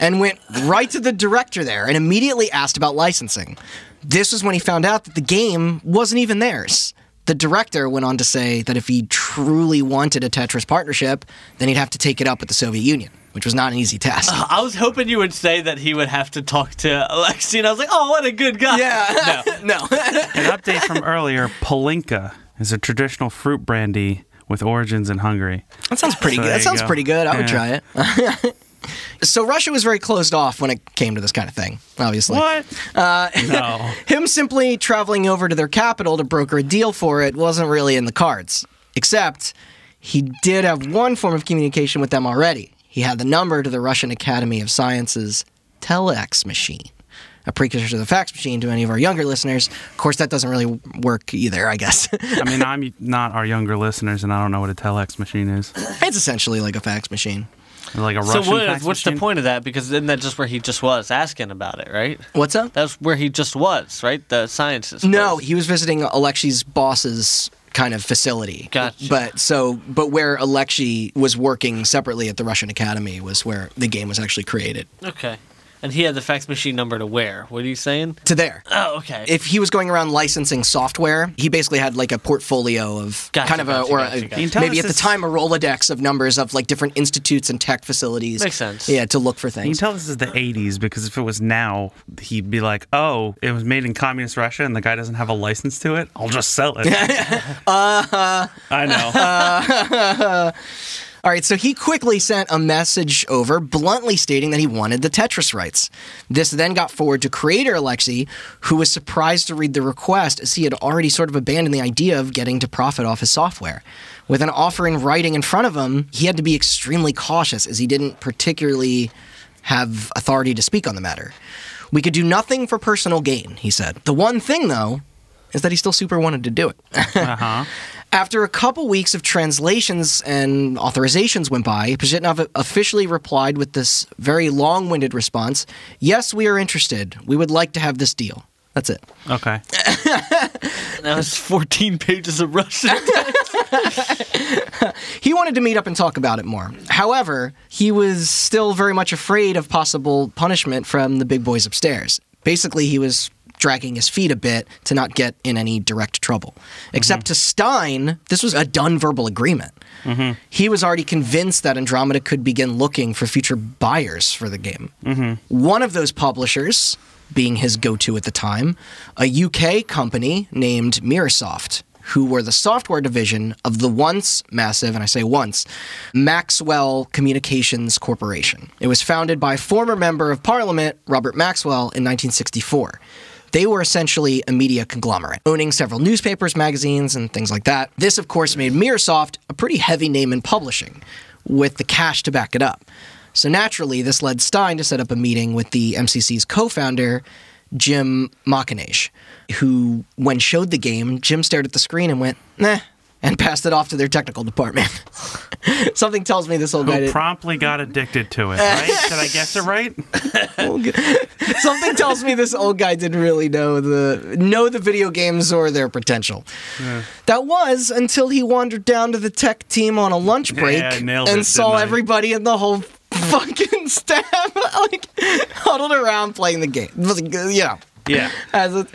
and went right to the director there and immediately asked about licensing. This was when he found out that the game wasn't even theirs. The director went on to say that if he truly wanted a Tetris partnership, then he'd have to take it up with the Soviet Union, which was not an easy task. Uh, I was hoping you would say that he would have to talk to Alexey, and I was like, oh, what a good guy. Yeah. No. No. An update from earlier, Polinka is a traditional fruit brandy with origins in Hungary. That sounds pretty so good. That sounds go. pretty good. I yeah. would try it. So Russia was very closed off when it came to this kind of thing, obviously. What? Uh, no. Him simply traveling over to their capital to broker a deal for it wasn't really in the cards, except he did have one form of communication with them already. He had the number to the Russian Academy of Sciences telex machine, a precursor to the fax machine to any of our younger listeners. Of course, that doesn't really work either, I guess. I mean, I'm not our younger listeners, and I don't know what a telex machine is. It's essentially like a fax machine. Like a Russian so what, fax what's machine? The point of that? Because isn't that just where he just was asking about it, right? What's up? That's where he just was, right? The sciences. No, place. He was visiting Alexei's boss's kind of facility. Gotcha. But so, but where Alexey was working separately at the Russian Academy was where the game was actually created. Okay. And he had the fax machine number to where? What are you saying? To there. Oh, okay. If he was going around licensing software, he basically had like a portfolio of gotcha, kind of gotcha, a, or gotcha, a, gotcha. maybe at the time, a Rolodex of numbers of like different institutes and tech facilities. Makes sense. Yeah, to look for things. You can tell this is the eighties because if it was now, he'd be like, oh, it was made in communist Russia and the guy doesn't have a license to it. I'll just sell it. uh-huh. I know. Uh-huh. All right, so he quickly sent a message over, bluntly stating that he wanted the Tetris rights. This then got forward to creator Alexey, who was surprised to read the request as he had already sort of abandoned the idea of getting to profit off his software. With an offer in writing in front of him, he had to be extremely cautious as he didn't particularly have authority to speak on the matter. We could do nothing for personal gain, he said. The one thing, though, is that he still super wanted to do it. uh-huh. After a couple weeks of translations and authorizations went by, Pajitnov officially replied with this very long-winded response, "Yes, we are interested. We would like to have this deal." That's it. Okay. That was fourteen pages of Russian text. He wanted to meet up and talk about it more. However, he was still very much afraid of possible punishment from the big boys upstairs. Basically, he was dragging his feet a bit to not get in any direct trouble. Except mm-hmm. to Stein, this was a done verbal agreement. Mm-hmm. He was already convinced that Andromeda could begin looking for future buyers for the game. Mm-hmm. One of those publishers, being his go-to at the time, a U K company named Mirrorsoft, who were the software division of the once massive, and I say once, Maxwell Communications Corporation. It was founded by former Member of Parliament Robert Maxwell in nineteen sixty-four. They were essentially a media conglomerate, owning several newspapers, magazines, and things like that. This, of course, made Mirrorsoft a pretty heavy name in publishing, with the cash to back it up. So naturally, this led Stein to set up a meeting with the M C C's co-founder, Jim Mackonochie, who, when showed the game, Jim stared at the screen and went, "Nah," and passed it off to their technical department. Something tells me this old guy... Who promptly got addicted to it, right? Did I guess it right? Something tells me this old guy didn't really know the know the video games or their potential. Yeah. That was until he wandered down to the tech team on a lunch break yeah, nailed and it, saw everybody I? in the whole fucking staff like huddled around playing the game. You know. Yeah. As a,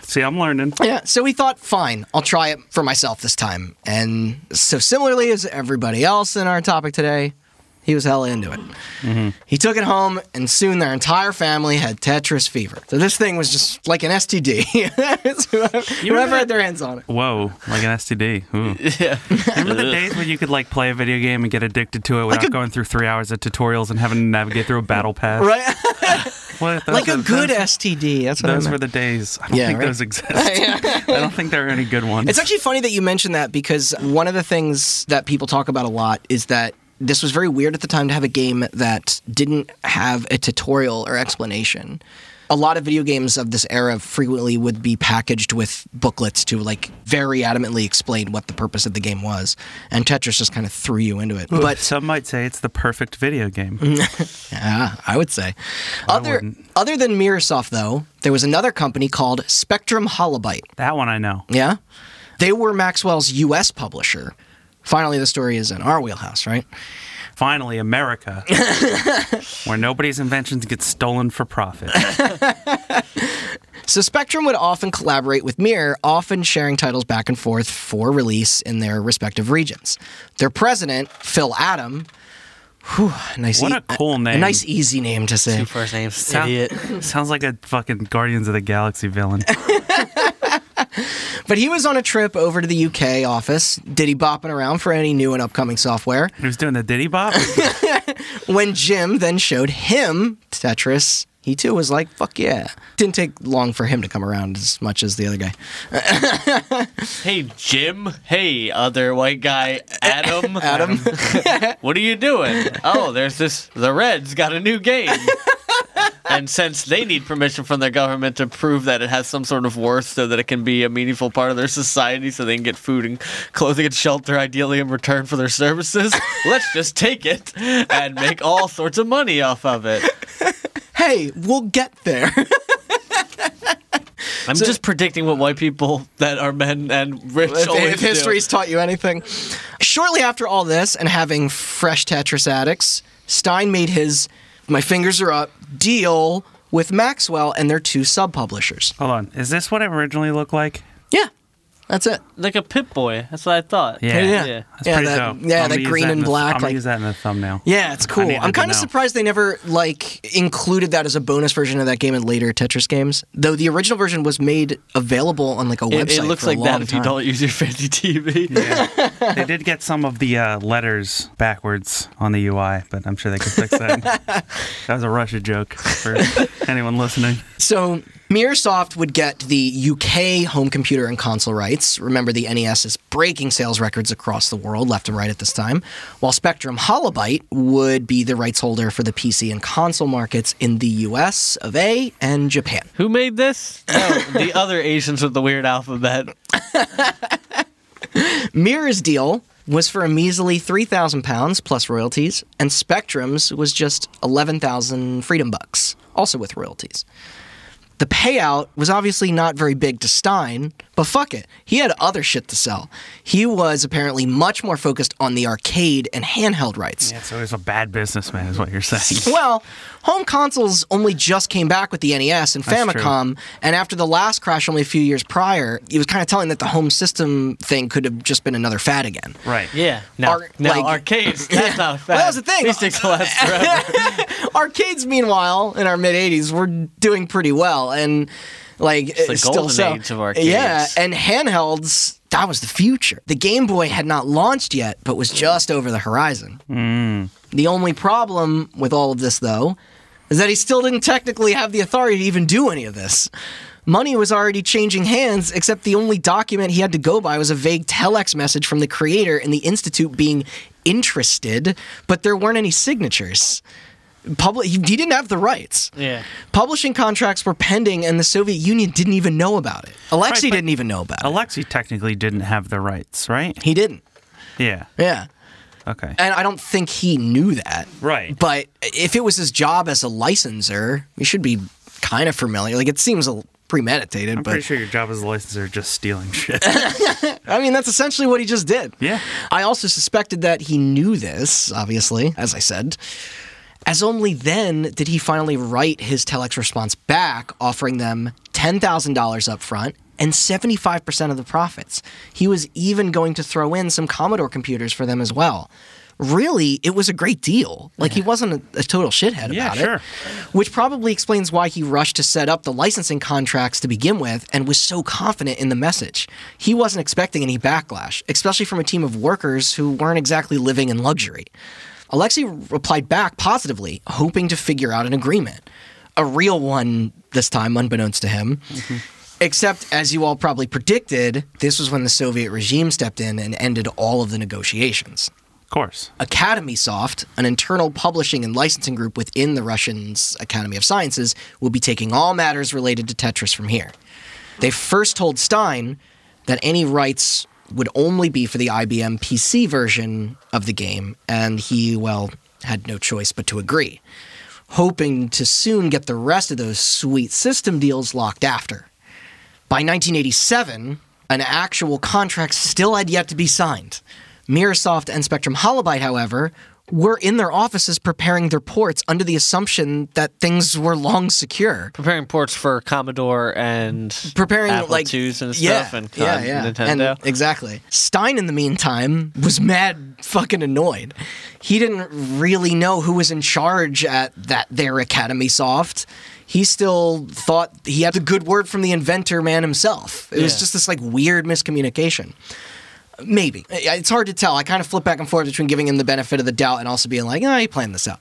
See, I'm learning. Yeah. So he thought, fine, I'll try it for myself this time. And so similarly as everybody else in our topic today, he was hella into it. Mm-hmm. He took it home, and soon their entire family had Tetris fever. So this thing was just like an S T D. whoever whoever had their hands on it. Whoa, like an S T D. Ooh. Yeah. Remember the days when you could like play a video game and get addicted to it without like a, going through three hours of tutorials and having to navigate through a battle pass? Right. What, like a good S T D. That's what those I meant. Were the days. I don't yeah, think right? those exist. I don't think there are any good ones. It's actually funny that you mentioned that, because one of the things that people talk about a lot is that this was very weird at the time to have a game that didn't have a tutorial or explanation. A lot of video games of this era frequently would be packaged with booklets to like very adamantly explain what the purpose of the game was, and Tetris just kind of threw you into it. But some might say it's the perfect video game. Yeah, I would say. I other wouldn't. Other than Mirrorsoft, though, there was another company called Spectrum Holobyte. That one I know. Yeah, they were Maxwell's U S publisher. Finally, the story is in our wheelhouse, right? Finally, America, where nobody's inventions get stolen for profit. So Spectrum would often collaborate with Mirror, often sharing titles back and forth for release in their respective regions. Their president, Phil Adam... Whew, nice what e- a cool name. A nice easy name to say. Two first names, Sound- idiot. Sounds like a fucking Guardians of the Galaxy villain. But he was on a trip over to the U K office, diddy bopping around for any new and upcoming software. He was doing the diddy bop? When Jim then showed him Tetris, he too was like, fuck yeah. Didn't take long for him to come around as much as the other guy. Hey, Jim. Hey, other white guy, Adam. Adam. Adam. What are you doing? Oh, there's this, the Reds got a new game. And since they need permission from their government to prove that it has some sort of worth so that it can be a meaningful part of their society so they can get food and clothing and shelter, ideally, in return for their services, let's just take it and make all sorts of money off of it. Hey, we'll get there. I'm so, just predicting what white people that are men and rich if, always if history's do. Taught you anything. Shortly after all this, and having fresh Tetris addicts, Stein made his... My fingers are up. Deal with Maxwell and their two sub-publishers. Hold on. Is this what it originally looked like? Yeah. That's it. Like a Pip-Boy. That's what I thought. Yeah. Yeah, yeah. That's yeah, pretty that, dope. Yeah, that green and black. I'm going to use that in the thumbnail. Yeah, it's cool. I'm kind of surprised they never, like, included that as a bonus version of that game in later Tetris games. Though the original version was made available on, like, a website for a long time. It looks like that if you don't use your fancy T V. Yeah. They did get some of the uh, letters backwards on the U I, but I'm sure they could fix that. That was a Russia joke for anyone listening. So... Mirrorsoft would get the U K home computer and console rights. Remember, the N E S is breaking sales records across the world, left and right at this time, while Spectrum Holobyte would be the rights holder for the P C and console markets in the U S of A and Japan. Who made this? Oh, the other Asians with the weird alphabet. Mirror's deal was for a measly three thousand pounds plus royalties, and Spectrum's was just eleven thousand freedom bucks, also with royalties. The payout was obviously not very big to Stein, but fuck it. He had other shit to sell. He was apparently much more focused on the arcade and handheld rights. Yeah, so he's a bad businessman is what you're saying. Well, home consoles only just came back with the N E S and Famicom, and after the last crash only a few years prior, it was kind of telling that the home system thing could have just been another fad again. Right. Yeah. Now, Ar- now like, arcades, that's not a fad. Well, that was the thing. These things last forever. Arcades, meanwhile, in our mid-eighties, were doing pretty well. And like it's the still golden so, age of arcades. Yeah, and handhelds, that was the future. The Game Boy had not launched yet, but was just over the horizon. Mm. The only problem with all of this, though, is that he still didn't technically have the authority to even do any of this. Money was already changing hands, except the only document he had to go by was a vague telex message from the creator and the institute being interested, but there weren't any signatures. Publi- he didn't have the rights. Yeah. Publishing contracts were pending, and the Soviet Union didn't even know about it. Alexey right, didn't even know about Alexey it. Alexey technically didn't have the rights, right? He didn't. Yeah. Yeah. Okay. And I don't think he knew that. Right. But if it was his job as a licenser, he should be kind of familiar. Like, it seems a premeditated. I'm but... pretty sure your job as a licenser is just stealing shit. I mean, that's essentially what he just did. Yeah. I also suspected that he knew this, obviously, as I said. As only then did he finally write his telex response back, offering them ten thousand dollars up front and seventy-five percent of the profits. He was even going to throw in some Commodore computers for them as well. Really, it was a great deal. Like, yeah. He wasn't a, a total shithead yeah, about sure. it. Which probably explains why he rushed to set up the licensing contracts to begin with and was so confident in the message. He wasn't expecting any backlash, especially from a team of workers who weren't exactly living in luxury. Alexey replied back positively, hoping to figure out an agreement. A real one this time, unbeknownst to him. Mm-hmm. Except, as you all probably predicted, this was when the Soviet regime stepped in and ended all of the negotiations. Of course. Academy Soft, an internal publishing and licensing group within the Russian Academy of Sciences, will be taking all matters related to Tetris from here. They first told Stein that any rights would only be for the I B M P C version of the game, and he, well, had no choice but to agree, hoping to soon get the rest of those sweet system deals locked after. By nineteen eighty-seven, an actual contract still had yet to be signed. Mirrorsoft and Spectrum Holobyte, however, were in their offices preparing their ports under the assumption that things were long secure. Preparing ports for Commodore and preparing, Apple like, twos and stuff yeah, and con- yeah, yeah. Nintendo. And exactly. Stein, in the meantime, was mad fucking annoyed. He didn't really know who was in charge at that there Academy Soft. He still thought he had the good word from the inventor man himself. It yeah. was just this, like, weird miscommunication. Maybe. It's hard to tell. I kind of flip back and forth between giving him the benefit of the doubt and also being like, oh, he planned this out.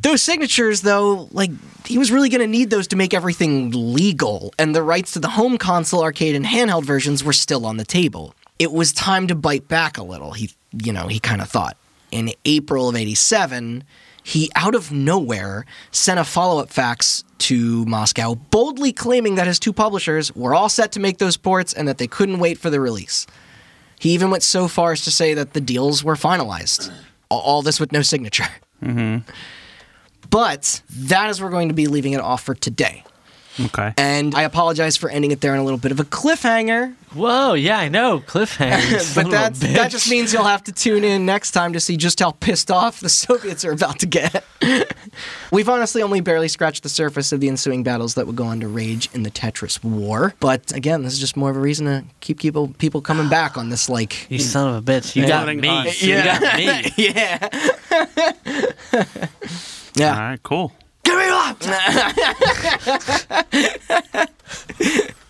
Those signatures, though, like, he was really going to need those to make everything legal, and the rights to the home console, arcade, and handheld versions were still on the table. It was time to bite back a little, he, you know, he kind of thought. In April of eighty-seven, he, out of nowhere, sent a follow-up fax to Moscow, boldly claiming that his two publishers were all set to make those ports and that they couldn't wait for the release. He even went so far as to say that the deals were finalized. All this with no signature. Mm-hmm. But that is where we're going to be leaving it off for today. Okay. And I apologize for ending it there on a little bit of a cliffhanger. Whoa, yeah, I know, cliffhanger. But that's, that just means you'll have to tune in next time to see just how pissed off the Soviets are about to get. We've honestly only barely scratched the surface of the ensuing battles that would go on to rage in the Tetris War. But again, this is just more of a reason to keep people, people coming back on this, like... You son of a bitch. You yeah. got me. Yeah. You got me. yeah. yeah. All right, cool. Give me up!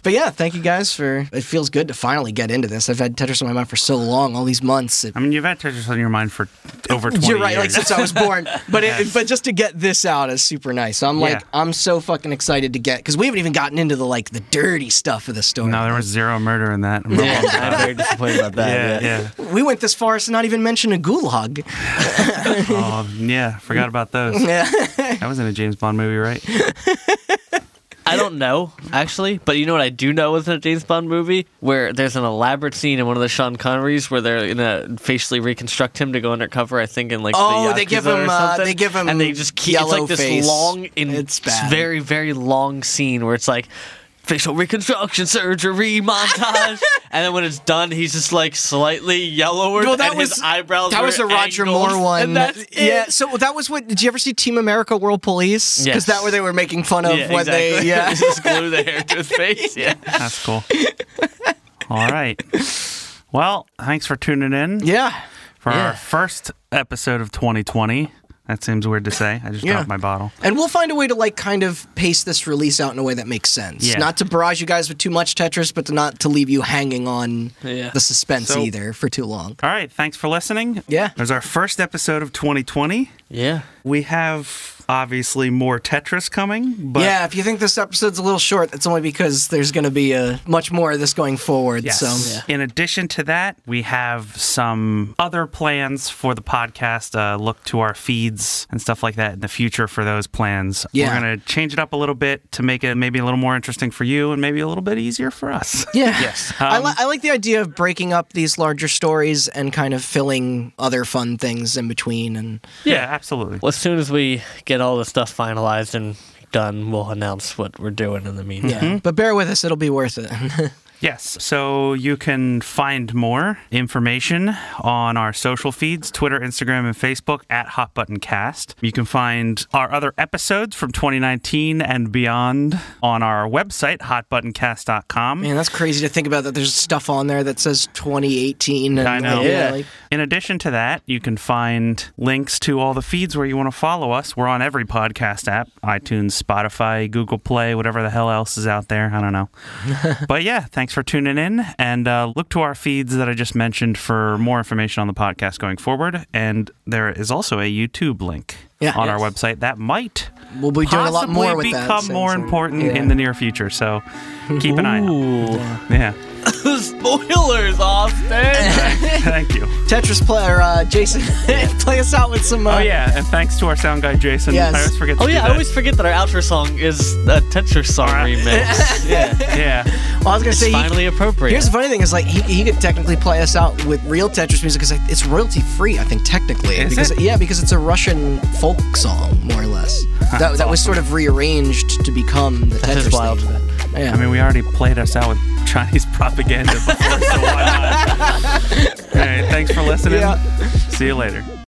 But yeah, thank you guys for, it feels good to finally get into this. I've had Tetris on my mind for so long, all these months. It, I mean, you've had Tetris on your mind for over twenty years. You're right, years. Like since I was born. But yeah. it, but just to get this out is super nice. So I'm like, yeah. I'm so fucking excited to get, because we haven't even gotten into the like the dirty stuff of the story. No, there was zero murder in that. I'm very disappointed about that. Yeah, yeah. We went this far as to not even mention a gulag. Oh, yeah, forgot about those. Yeah. That was in a James Bond movie, right? I don't know, actually, but you know what I do know is in a James Bond movie where there's an elaborate scene in one of the Sean Connerys where they're gonna facially reconstruct him to go undercover. I think in like oh, the they give him, or something, uh, they give him, and they just keep it's like this face. long, in it's bad. very very long scene where it's like facial reconstruction surgery montage, and then when it's done, he's just like slightly yellower, well, and was, his eyebrows. That was a Roger angled, Moore one. And that's it. Yeah, so that was what. Did you ever see Team America: World Police? Because yes. that where they were making fun of yeah, when exactly. they yeah just glue the hair to his face. Yeah, that's cool. All right. Well, thanks for tuning in. Yeah. For yeah. our first episode of twenty twenty. That seems weird to say. I just yeah. dropped my bottle. And we'll find a way to, like, kind of pace this release out in a way that makes sense. Yeah. Not to barrage you guys with too much Tetris, but to not to leave you hanging on yeah. the suspense so, either for too long. All right. Thanks for listening. Yeah. There's our first episode of twenty twenty. Yeah. We have, obviously, more Tetris coming. But yeah. If you think this episode's a little short, that's only because there's going to be a, much more of this going forward. Yes. So. Yeah. In addition to that, we have some other plans for the podcast. Uh, look to our feeds and stuff like that in the future for those plans. Yeah. We're going to change it up a little bit to make it maybe a little more interesting for you and maybe a little bit easier for us. Yeah. Yes. Um, I, li- I like the idea of breaking up these larger stories and kind of filling other fun things in between. And yeah, absolutely. Well, as soon as we get all the stuff finalized and done, we'll announce what we're doing in the meantime. Yeah. Mm-hmm. But bear with us. It'll be worth it. Yes, so you can find more information on our social feeds, Twitter, Instagram, and Facebook, at HotButtonCast. You can find our other episodes from twenty nineteen and beyond on our website, hot button cast dot com. Man, that's crazy to think about that there's stuff on there that says twenty eighteen. And I know. Like, yeah. like... In addition to that, you can find links to all the feeds where you want to follow us. We're on every podcast app, iTunes, Spotify, Google Play, whatever the hell else is out there. I don't know. But yeah, thanks for tuning in, and uh, look to our feeds that I just mentioned for more information on the podcast going forward. And there is also a YouTube link yeah, on yes. our website that might we'll be doing a lot more with become that, so, more so, important yeah. in the near future. So keep an Ooh. eye out. Yeah. Spoilers, Austin. Thank you, Tetris player uh, Jason. Play us out with some. Uh... Oh yeah, and thanks to our sound guy Jason. Yes. I always forget. To oh yeah, do that. I always forget that our outro song is a Tetris song right. remix. yeah, yeah. Well, I was gonna it's say finally he, appropriate. Here's the funny thing: is like he, he could technically play us out with real Tetris music because it's royalty free. I think technically, is because it? yeah, because it's a Russian folk song more or less. Huh, that that awesome. was sort of rearranged to become the Tetris thing. Yeah. I mean, we already played us out with Chinese propaganda before, so why not? All right, thanks for listening. Yeah. See you later.